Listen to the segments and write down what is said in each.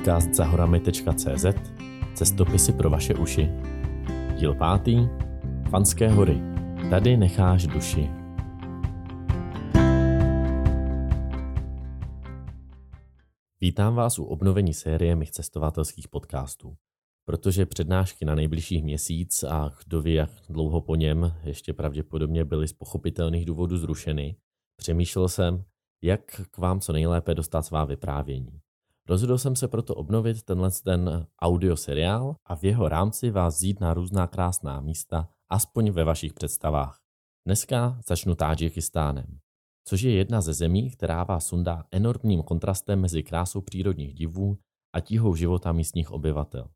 podcast zahorami.cz, cestopisy pro vaše uši. Díl 5. Fanské hory. Tady necháš duši. Vítám vás u obnovení série mých cestovatelských podcastů. Protože přednášky na nejbližších měsíc a kdo ví, jak dlouho po něm ještě pravděpodobně byly z pochopitelných důvodů zrušeny, přemýšlel jsem, jak k vám co nejlépe dostat svá vyprávění. Rozhodl jsem se proto obnovit ten audioseriál a v jeho rámci vás vzít na různá krásná místa, aspoň ve vašich představách. Dneska začnu Tádžikistánem, což je jedna ze zemí, která vás sundá enormním kontrastem mezi krásou přírodních divů a tíhou života místních obyvatel.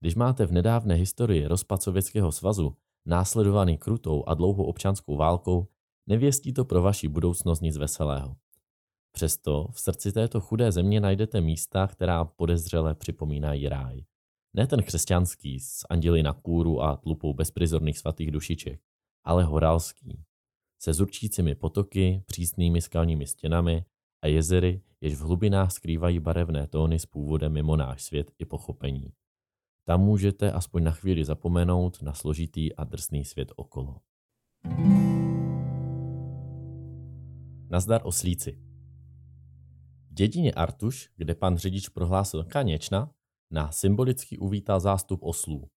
Když máte v nedávné historii rozpad Sovětského svazu následovaný krutou a dlouhou občanskou válkou, nevěstí to pro vaši budoucnost nic veselého. Přesto v srdci této chudé země najdete místa, která podezřele připomínají ráj. Ne ten křesťanský s anděli na kůru a tlupou bezprizorných svatých dušiček, ale horalský. Se zurčícími potoky, přísnými skalními stěnami a jezery, jež v hlubinách skrývají barevné tóny s původem mimo náš svět i pochopení. Tam můžete aspoň na chvíli zapomenout na složitý a drsný svět okolo. Nazdar oslíci. V dědině Artuš, kde pan řidič prohlásil konečna, nás symbolicky uvítal zástup oslů.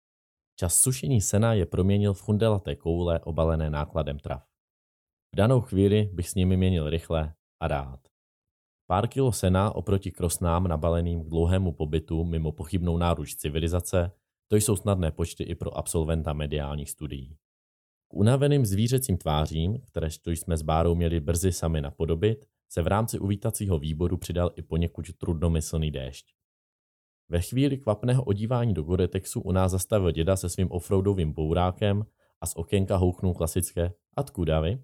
Čas sušení sena je proměnil v chundelaté koule obalené nákladem trav. V danou chvíli bych s nimi měnil rychle a rád. Pár kilo sena oproti krosnám nabaleným k dlouhému pobytu mimo pochybnou náruč civilizace, to jsou snadné počty i pro absolventa mediálních studií. K unaveným zvířecím tvářím, které jsme s Bárou měli brzy sami napodobit, se v rámci uvítacího výboru přidal i poněkud trudnomyslný déšť. Ve chvíli kvapného odívání do Gore-Texu u nás zastavil děda se svým offroadovým bourákem a z okénka houknul klasické "Adkudavy?"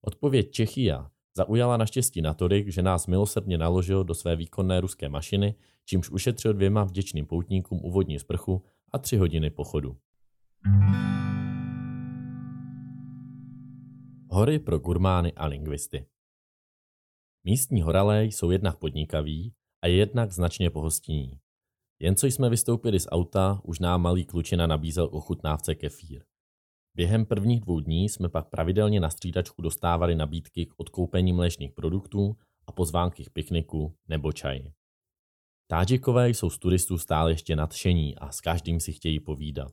Odpověď Čechia zaujala naštěstí natolik, že nás milosrdně naložil do své výkonné ruské mašiny, čímž ušetřil 2 vděčným poutníkům úvodní sprchu a 3 hodiny pochodu. Hory pro gurmány a lingvisty. Místní horalé jsou jednak podnikaví a jednak značně pohostinní. Jen co jsme vystoupili z auta, už nám malý klučina nabízel ochutnávce kefír. Během prvních 2 dní jsme pak pravidelně na střídačku dostávali nabídky k odkoupení mléčných produktů a pozvánky k pikniku nebo čaji. Tádžikové jsou z turistů stále ještě nadšení a s každým si chtějí povídat.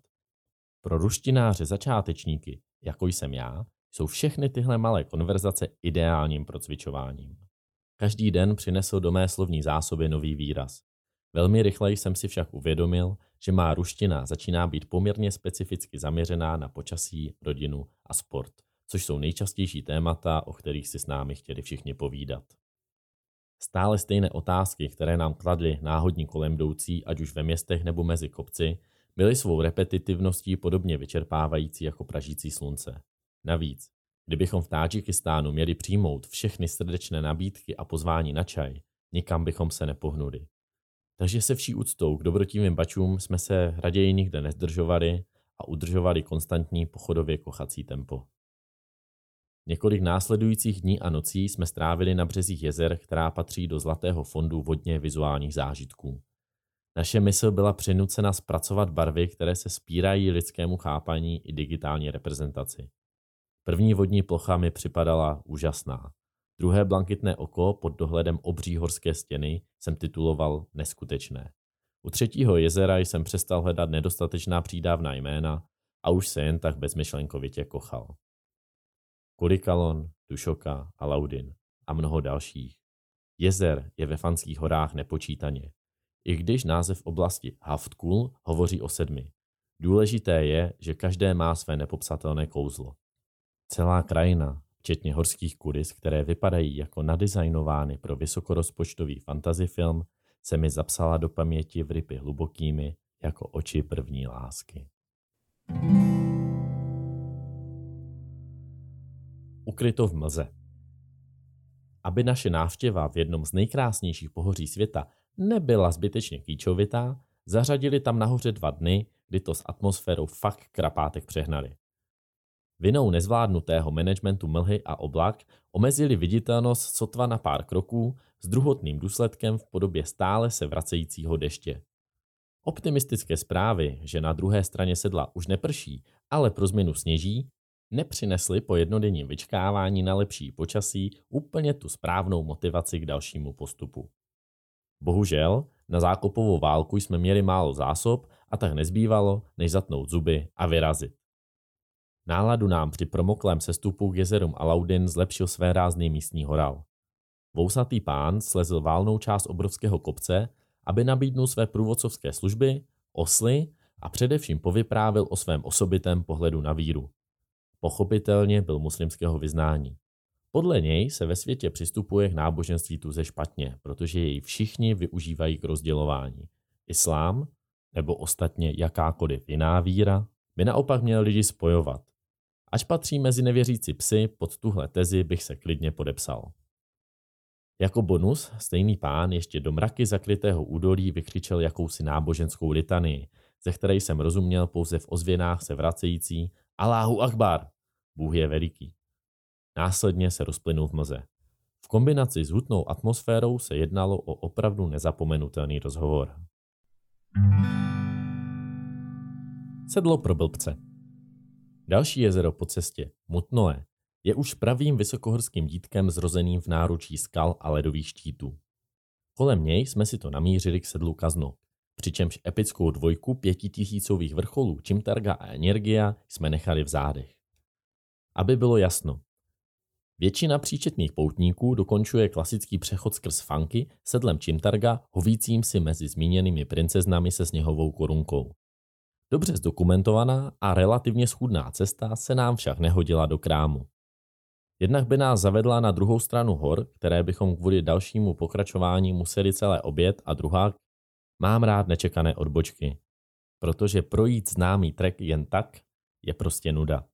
Pro ruštináře začátečníky, jako jsem já, jsou všechny tyhle malé konverzace ideálním procvičováním. Každý den přinesl do mé slovní zásoby nový výraz. Velmi rychle jsem si však uvědomil, že má ruština začíná být poměrně specificky zaměřená na počasí, rodinu a sport, což jsou nejčastější témata, o kterých si s námi chtěli všichni povídat. Stále stejné otázky, které nám kladli náhodní kolem jdoucí, ať už ve městech nebo mezi kopci, byly svou repetitivností podobně vyčerpávající jako pražící slunce. Navíc, kdybychom v Tádžikistánu měli přijmout všechny srdečné nabídky a pozvání na čaj, nikam bychom se nepohnuli. Takže se vší úctou k dobrotivým bačům jsme se raději nikde nezdržovali a udržovali konstantní pochodově kochací tempo. Několik následujících dní a nocí jsme strávili na březích jezer, která patří do zlatého fondu vodně vizuálních zážitků. Naše mysl byla přinucena zpracovat barvy, které se spírají lidskému chápaní i digitální reprezentaci. První vodní plocha mi připadala úžasná. Druhé blankitné oko pod dohledem obří horské stěny jsem tituloval neskutečné. U 3. jezera jsem přestal hledat nedostatečná přídavná jména a už se jen tak bezmyšlenkovitě kochal. Kurikalon, Tušoka, Aludin a mnoho dalších. Jezer je ve Fanských horách nepočítaně. I když název oblasti Haftkul hovoří o 7. Důležité je, že každé má své nepopsatelné kouzlo. Celá krajina, včetně horských kulis, které vypadají jako nadizajnovány pro vysokorozpočtový fantasy film, se mi zapsala do paměti v rypy hlubokými jako oči první lásky. Ukryto v mlze. Aby naše návštěva v jednom z nejkrásnějších pohoří světa nebyla zbytečně kýčovitá, zařadili tam nahoře 2 dny, kdy to s atmosférou fakt krapátek přehnali. Vinou nezvládnutého managementu mlhy a oblak omezili viditelnost sotva na pár kroků, s druhotným důsledkem v podobě stále se vracejícího deště. Optimistické zprávy, že na druhé straně sedla už neprší, ale pro změnu sněží, nepřinesly po jednodenním vyčkávání na lepší počasí úplně tu správnou motivaci k dalšímu postupu. Bohužel, na zákopovou válku jsme měli málo zásob a tak nezbývalo, než zatnout zuby a vyrazit. Náladu nám při promoklém sestupu k jezerům Aludin zlepšil své rázný místní horal. Vousatý pán slezl válnou část obrovského kopce, aby nabídnul své průvodcovské služby, osly a především povyprávil o svém osobitém pohledu na víru. Pochopitelně byl muslimského vyznání. Podle něj se ve světě přistupuje k náboženství tuze špatně, protože jej všichni využívají k rozdělování. Islám, nebo ostatně jakákoliv jiná víra, by naopak měl lidi spojovat. Ač patří mezi nevěřící psy, pod tuhle tezi bych se klidně podepsal. Jako bonus stejný pán ještě do mraky zakrytého údolí vykřičel jakousi náboženskou litanii, ze které jsem rozuměl pouze v ozvěnách se vracející Aláhu Akbar, Bůh je veliký. Následně se rozplynul v mlze. V kombinaci s hutnou atmosférou se jednalo o opravdu nezapomenutelný rozhovor. Sedlo pro blbce. Další jezero po cestě, Mutnoe, je už pravým vysokohorským dítkem zrozeným v náručí skal a ledových štítů. Kolem něj jsme si to namířili k sedlu Kazno, přičemž epickou dvojku 5000 vrcholů Čimtarga a Energia jsme nechali v zádech. Aby bylo jasno, většina příčetných poutníků dokončuje klasický přechod skrz Fanky sedlem Čimtarga hovícím si mezi zmíněnými princeznami se sněhovou korunkou. Dobře zdokumentovaná a relativně schůdná cesta se nám však nehodila do krámu. Jednak by nás zavedla na druhou stranu hor, které bychom kvůli dalšímu pokračování museli celé obět, a druhá, mám rád nečekané odbočky, protože projít známý trek jen tak je prostě nuda.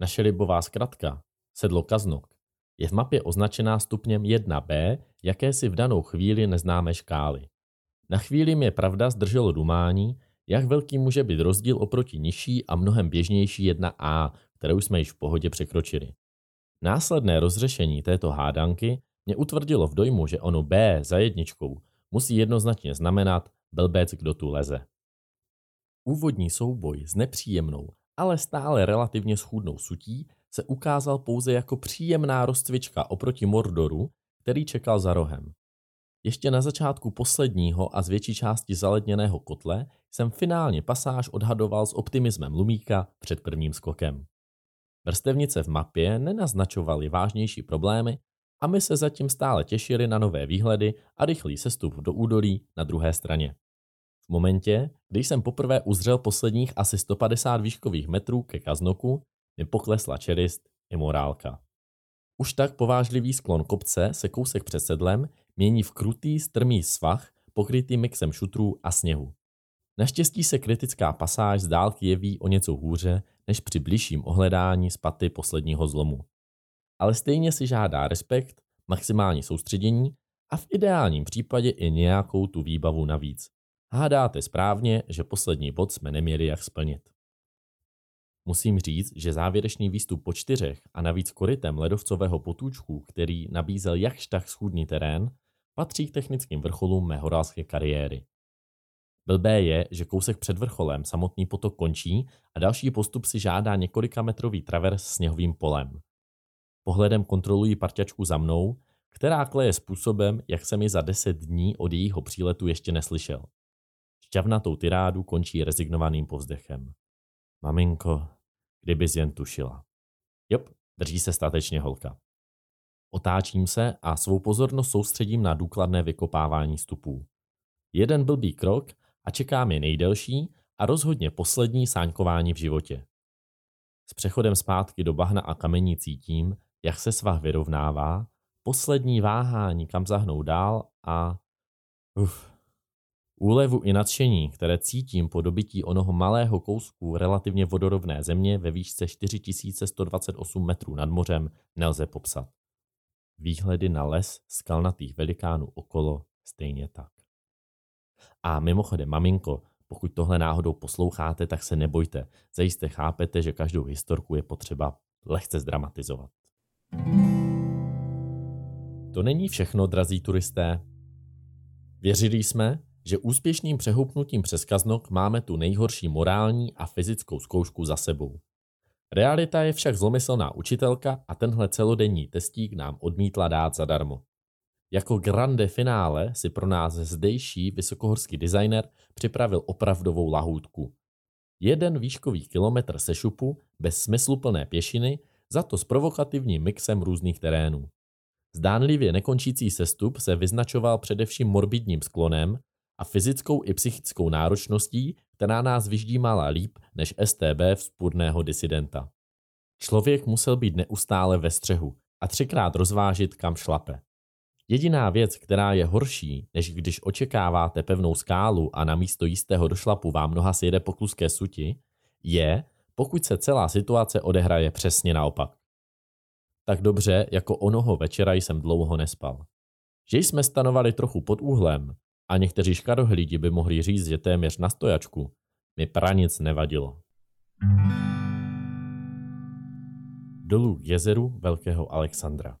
Naše libová zkratka, sedlo Kaznok, je v mapě označená stupněm 1B, jakési v danou chvíli neznámé škály. Na chvíli mě pravda zdrželo dumání, jak velký může být rozdíl oproti nižší a mnohem běžnější 1A, kterou jsme již v pohodě překročili. Následné rozřešení této hádanky mě utvrdilo v dojmu, že ono B za jedničkou musí jednoznačně znamenat blbec, kdo tu leze. Úvodní souboj s nepříjemnou, ale stále relativně schůdnou sutí se ukázal pouze jako příjemná rozcvička oproti Mordoru, který čekal za rohem. Ještě na začátku posledního a z větší části zaledněného kotle jsem finálně pasáž odhadoval s optimismem Lumíka před prvním skokem. Vrstevnice v mapě nenaznačovaly vážnější problémy a my se zatím stále těšili na nové výhledy a rychlý sestup do údolí na druhé straně. V momentě, kdy jsem poprvé uzřel posledních asi 150 výškových metrů ke Kaznoku, mi poklesla čelist i morálka. Už tak povážlivý sklon kopce se kousek před sedlem mění v krutý, strmý svah, pokrytý mixem šutrů a sněhu. Naštěstí se kritická pasáž z dálky jeví o něco hůře, než při bližším ohledání z paty posledního zlomu. Ale stejně si žádá respekt, maximální soustředění a v ideálním případě i nějakou tu výbavu navíc. Hádáte správně, že poslední bod jsme neměli jak splnit. Musím říct, že závěrečný výstup po 4 a navíc korytem ledovcového potůčku, který nabízel jakž tak schůdný terén, patří k technickým vrcholům mé horalské kariéry. Blbé je, že kousek před vrcholem samotný potok končí a další postup si žádá několikametrový travers s sněhovým polem. Pohledem kontroluji parťačku za mnou, která kleje způsobem, jak jsem ji za 10 dní od jejího příletu ještě neslyšel. Šťavnatou tirádu končí rezignovaným povzdechem. Maminko, kdybys jen tušila. Jop, drží se statečně holka. Otáčím se a svou pozornost soustředím na důkladné vykopávání stupů. Jeden blbý krok a čeká mě nejdelší a rozhodně poslední sáňkování v životě. S přechodem zpátky do bahna a kamení cítím, jak se svah vyrovnává, poslední váhání, kam zahnou dál a... Úlevu i nadšení, které cítím po dobytí onoho malého kousku relativně vodorovné země ve výšce 4128 metrů nad mořem, nelze popsat. Výhledy na les skalnatých velikánů okolo stejně tak. A mimochodem, maminko, pokud tohle náhodou posloucháte, tak se nebojte. Zajisté chápete, že každou historku je potřeba lehce zdramatizovat. To není všechno, drazí turisté. Věřili jsme, že úspěšným přehupnutím přes Kaznok máme tu nejhorší morální a fyzickou zkoušku za sebou. Realita je však zlomyslná učitelka a tenhle celodenní testík nám odmítla dát zadarmo. Jako grande finále si pro nás zdejší vysokohorský designer připravil opravdovou lahůdku. 1 výškový kilometr se šupu bez smysluplné pěšiny, za to s provokativním mixem různých terénů. Zdánlivě nekončící sestup se vyznačoval především morbidním sklonem a fyzickou i psychickou náročností, která nás vyždímala líp než STB vzpůrného disidenta. Člověk musel být neustále ve střehu a 3krát rozvážit, kam šlape. Jediná věc, která je horší, než když očekáváte pevnou skálu a na místo jistého došlapu vám noha sjede po kluské suti, je, pokud se celá situace odehraje přesně naopak. Tak dobře, jako onoho večera jsem dlouho nespal. Že jsme stanovali trochu pod úhlem a někteří škadohlídi by mohli říct, že téměř na stojačku, mi pranic nevadilo. Dolů k jezeru Velkého Alexandra.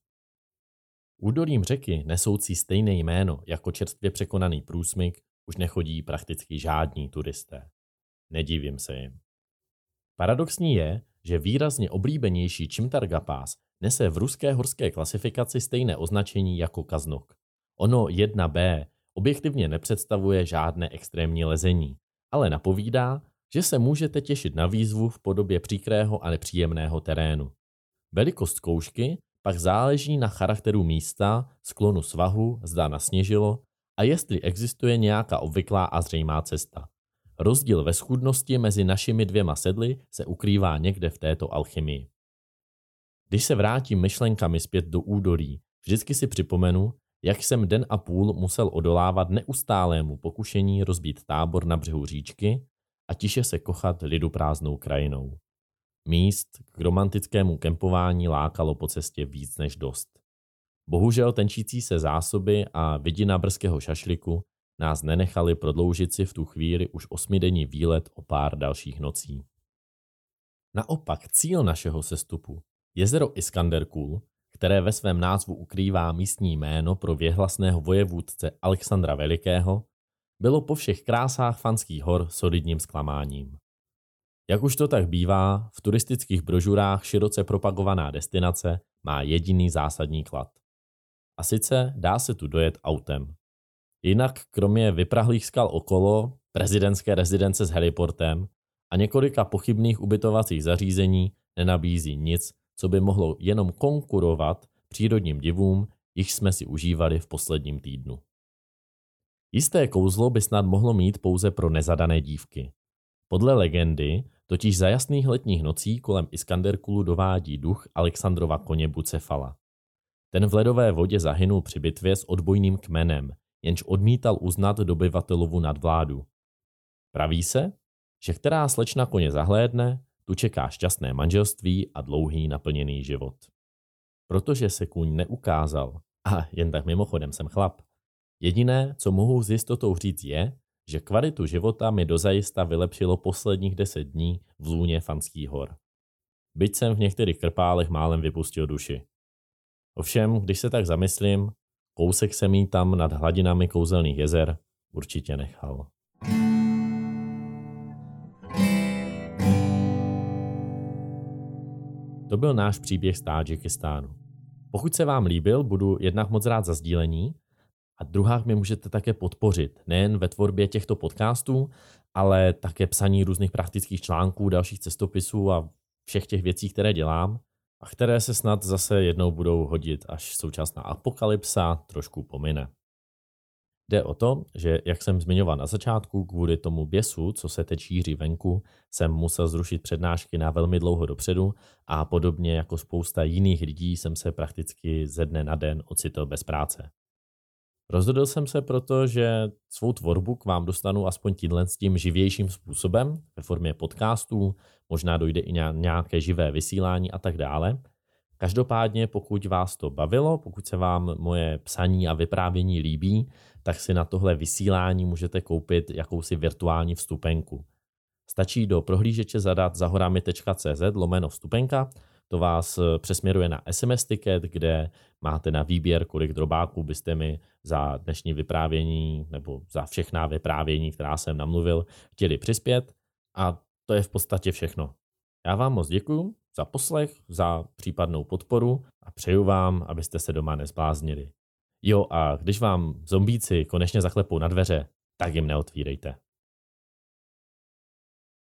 Údolím řeky, nesoucí stejné jméno jako čerstvě překonaný průsmyk, už nechodí prakticky žádní turisté. Nedivím se jim. Paradoxní je, že výrazně oblíbenější Čimtarga pás nese v ruské horské klasifikaci stejné označení jako Kaznok. Ono 1B objektivně nepředstavuje žádné extrémní lezení, ale napovídá, že se můžete těšit na výzvu v podobě příkrého a nepříjemného terénu. Velikost zkoušky pak záleží na charakteru místa, sklonu svahu, zda nasněžilo a jestli existuje nějaká obvyklá a zřejmá cesta. Rozdíl ve schudnosti mezi našimi 2 sedly se ukrývá někde v této alchymii. Když se vrátím myšlenkami zpět do údolí, vždycky si připomenu, jak jsem 1,5 musel odolávat neustálému pokušení rozbít tábor na břehu říčky a tiše se kochat lidu prázdnou krajinou. Míst k romantickému kempování lákalo po cestě víc než dost. Bohužel tenčící se zásoby a vidina brzkého šašliku nás nenechali prodloužit si v tu chvíli už 8denní výlet o pár dalších nocí. Naopak cíl našeho sestupu, jezero Iskanderkul, které ve svém názvu ukrývá místní jméno pro věhlasného vojevůdce Alexandra Velikého, bylo po všech krásách Fanských hor solidním zklamáním. Jak už to tak bývá, v turistických brožurách široce propagovaná destinace má jediný zásadní klad. A sice dá se tu dojet autem. Jinak kromě vyprahlých skal okolo, prezidentské rezidence s heliportem a několika pochybných ubytovacích zařízení nenabízí nic, co by mohlo jenom konkurovat přírodním divům, jichž jsme si užívali v posledním týdnu. Jisté kouzlo by snad mohlo mít pouze pro nezadané dívky. Podle legendy totiž za jasných letních nocí kolem Iskanderkulu dovádí duch Alexandrova koně Bucefala. Ten v ledové vodě zahynul při bitvě s odbojným kmenem, jenž odmítal uznat dobyvatelovu nadvládu. Praví se, že která slečna koně zahlédne, tu čeká šťastné manželství a dlouhý naplněný život. Protože se kůň neukázal, a jen tak mimochodem jsem chlap, jediné, co mohu s jistotou říct je, že kvalitu života mi dozajista vylepšilo posledních 10 dní v lůně Fanských hor. Byť jsem v některých krpálech málem vypustil duši. Ovšem, když se tak zamyslím, kousek se mi tam nad hladinami kouzelných jezer určitě nechal. To byl náš příběh z Tádžikistánu. Pokud se vám líbil, budu jednak moc rád za sdílení, a druhák mi můžete také podpořit, nejen ve tvorbě těchto podcastů, ale také psaní různých praktických článků, dalších cestopisů a všech těch věcí, které dělám a které se snad zase jednou budou hodit, až současná apokalypsa trošku pomine. Jde o to, že jak jsem zmiňoval na začátku, kvůli tomu běsu, co se teď šíří venku, jsem musel zrušit přednášky na velmi dlouho dopředu a podobně jako spousta jiných lidí jsem se prakticky ze dne na den ocitl bez práce. Rozhodl jsem se proto, že svou tvorbu k vám dostanu aspoň tímhle s tím živějším způsobem, ve formě podcastů, možná dojde i nějaké živé vysílání a tak dále. Každopádně, pokud vás to bavilo, pokud se vám moje psaní a vyprávění líbí, tak si na tohle vysílání můžete koupit jakousi virtuální vstupenku. Stačí do prohlížeče zadat zahorami.cz /vstupenka, to vás přesměruje na SMS ticket, kde máte na výběr, kolik drobáků byste mi za dnešní vyprávění nebo za všechna vyprávění, která jsem namluvil, chtěli přispět. A to je v podstatě všechno. Já vám moc děkuju za poslech, za případnou podporu a přeju vám, abyste se doma nezbláznili. Jo, a když vám zombíci konečně zaklepou na dveře, tak jim neotvírejte.